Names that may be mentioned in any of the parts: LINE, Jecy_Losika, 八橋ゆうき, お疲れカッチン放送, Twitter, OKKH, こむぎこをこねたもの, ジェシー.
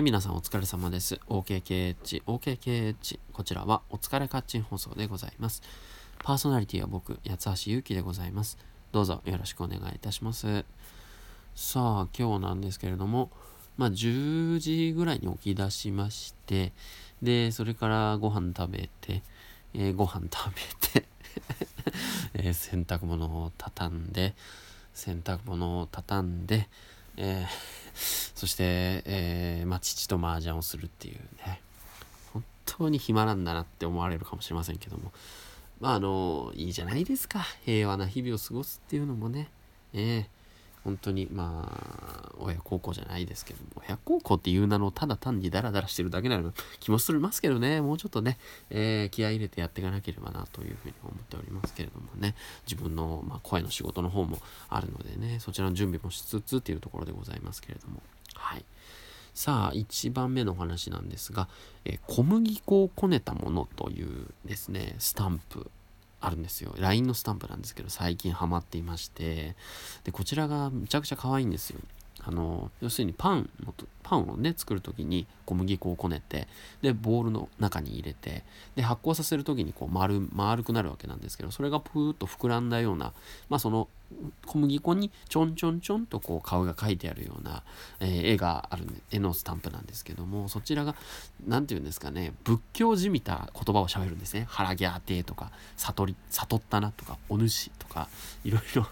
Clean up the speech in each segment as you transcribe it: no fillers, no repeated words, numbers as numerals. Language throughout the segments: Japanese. はい、皆さんお疲れ様です。 OKKH こちらはお疲れカッチン放送でございます。パーソナリティは僕、八橋ゆうきでございます。どうぞよろしくお願いいたします。さあ、今日なんですけれども、10時ぐらいに起き出しまして、でそれからご飯食べて洗濯物を畳んで、そして、父と麻雀をするっていうね、本当に暇なんだなって思われるかもしれませんけども、いいじゃないですか、平和な日々を過ごすっていうのもね。本当に親孝行じゃないですけども、親孝行っていう名のただ単にダラダラしてるだけなの気もするますけどね、もうちょっとね、気合い入れてやっていかなければなというふうに思っておりますけれどもね、自分の、声の仕事の方もあるのでね、そちらの準備もしつつっていうところでございますけれども、はい。さあ、1番目のお話なんですが、小麦粉をこねたものというですね、スタンプあるんですよ。 LINE のスタンプなんですけど、最近ハマっていまして、でこちらがめちゃくちゃ可愛いんですよ。要するにパンをね作るときに小麦粉をこねて、でボウルの中に入れて、で発酵させるときにこう丸くなるわけなんですけど、それがプーッと膨らんだような、その小麦粉にちょんちょんちょんとこう顔が描いてあるような、絵がある絵のスタンプなんですけども、そちらが何て言うんですかね、仏教じみた言葉を喋るんですね。ハラギャーテーとか悟ったなとかお主とかいろいろ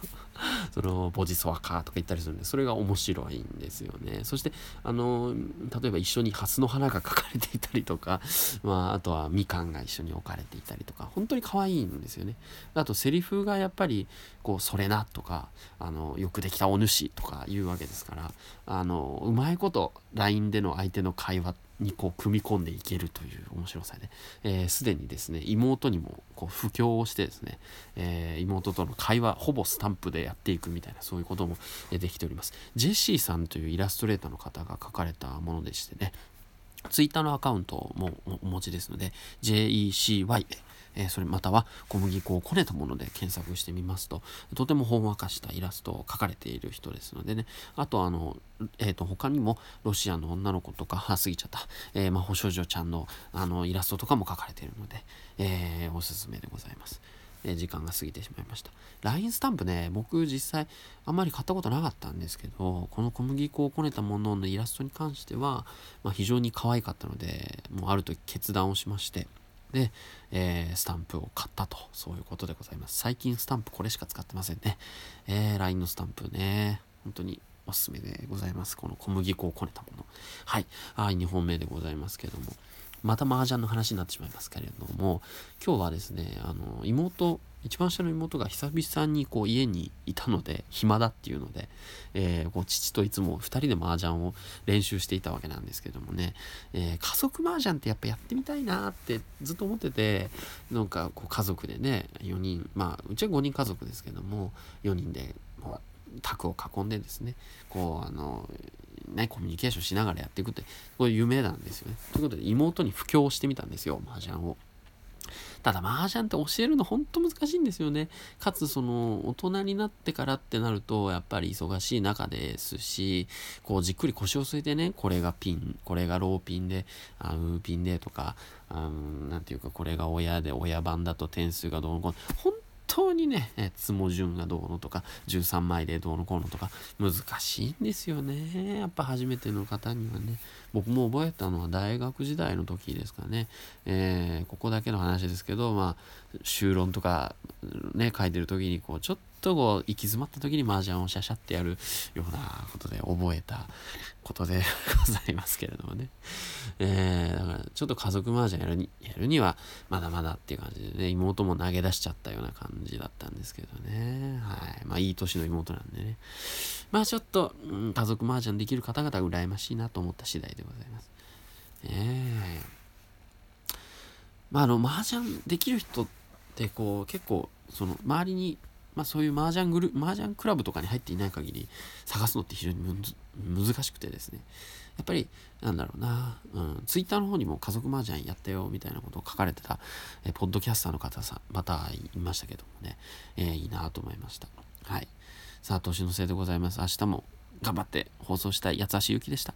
そのボジソワカとか言ったりするんで、それが面白いんですよね。そして例えば一緒にハスの花が描かれていたりとか、あとはみかんが一緒に置かれていたりとか、本当に可愛いんですよね。あとセリフがやっぱりこうそれなとか、よくできたお主とか言うわけですから、うまいこと LINE での相手の会話にこう組み込んでいけるという面白さですでにですね、妹にもこう布教をしてですね、妹との会話ほぼスタンプでやっていくみたいな、そういうこともできております。ジェシーさんというイラストレーターの方が描かれたものでしてね、ツイッターのアカウントもお持ちですので、 JECY、それまたは小麦粉をこねたもので検索してみますと、とてもほんわかしたイラストを描かれている人ですのでね。あと他にもロシアの女の子とか魔法少女ちゃんのイラストとかも描かれているので、おすすめでございます。時間が過ぎてしまいました。 LINE スタンプね、僕実際あんまり買ったことなかったんですけど、この小麦粉をこねたもののイラストに関しては、非常に可愛かったので、もうある時決断をしまして、で、スタンプを買ったと、そういうことでございます。最近スタンプこれしか使ってませんね。LINE のスタンプね、本当におすすめでございます。この小麦粉をこねたもの、はい。2本目でございますけども、また麻雀の話になってしまいますけれども、今日はですね、一番下の妹が久々にこう家にいたので、暇だっていうので、父といつも2人で麻雀を練習していたわけなんですけどもね、家族麻雀ってやっぱやってみたいなってずっと思ってて、なんかこう家族でね、4人、うちは5人家族ですけども、4人で卓を囲んでですね、コミュニケーションしながらやっていくって、これ夢なんですよね。ということで妹に布教してみたんですよ、麻雀を。ただ麻雀って教えるの本当難しいんですよね。かつ大人になってからってなると、やっぱり忙しい中ですし、こうじっくり腰を据えてね、これがピン、これがローピンで、ウーピンでとか、これが親で親番だと点数がどうのこうの、本当にね、つも順がどうのとか、13枚でどうのこうのとか、難しいんですよね。やっぱ初めての方にはね、僕も覚えたのは大学時代の時ですかね。ここだけの話ですけど、修論とかね、書いてる時にこう、ちょっと行き詰まった時に麻雀をシャシャってやるようなことで覚えたことでございますけれどもね。だからちょっと家族麻雀やるにはまだまだっていう感じでね、妹も投げ出しちゃったような感じだったんですけどね。はい。いい年の妹なんでね。ちょっと、家族麻雀できる方々羨ましいなと思った次第でございます。麻雀できる人ってこう結構周りにそういう麻雀クラブとかに入っていない限り探すのって非常に難しくてですね、やっぱりツイッターの方にも家族麻雀やったよみたいなことを書かれてた、ポッドキャスターの方さんまたいましたけどもね、いいなと思いました。はい。さあ、年のせいでございます。明日も頑張って放送したい八橋ゆうきでした。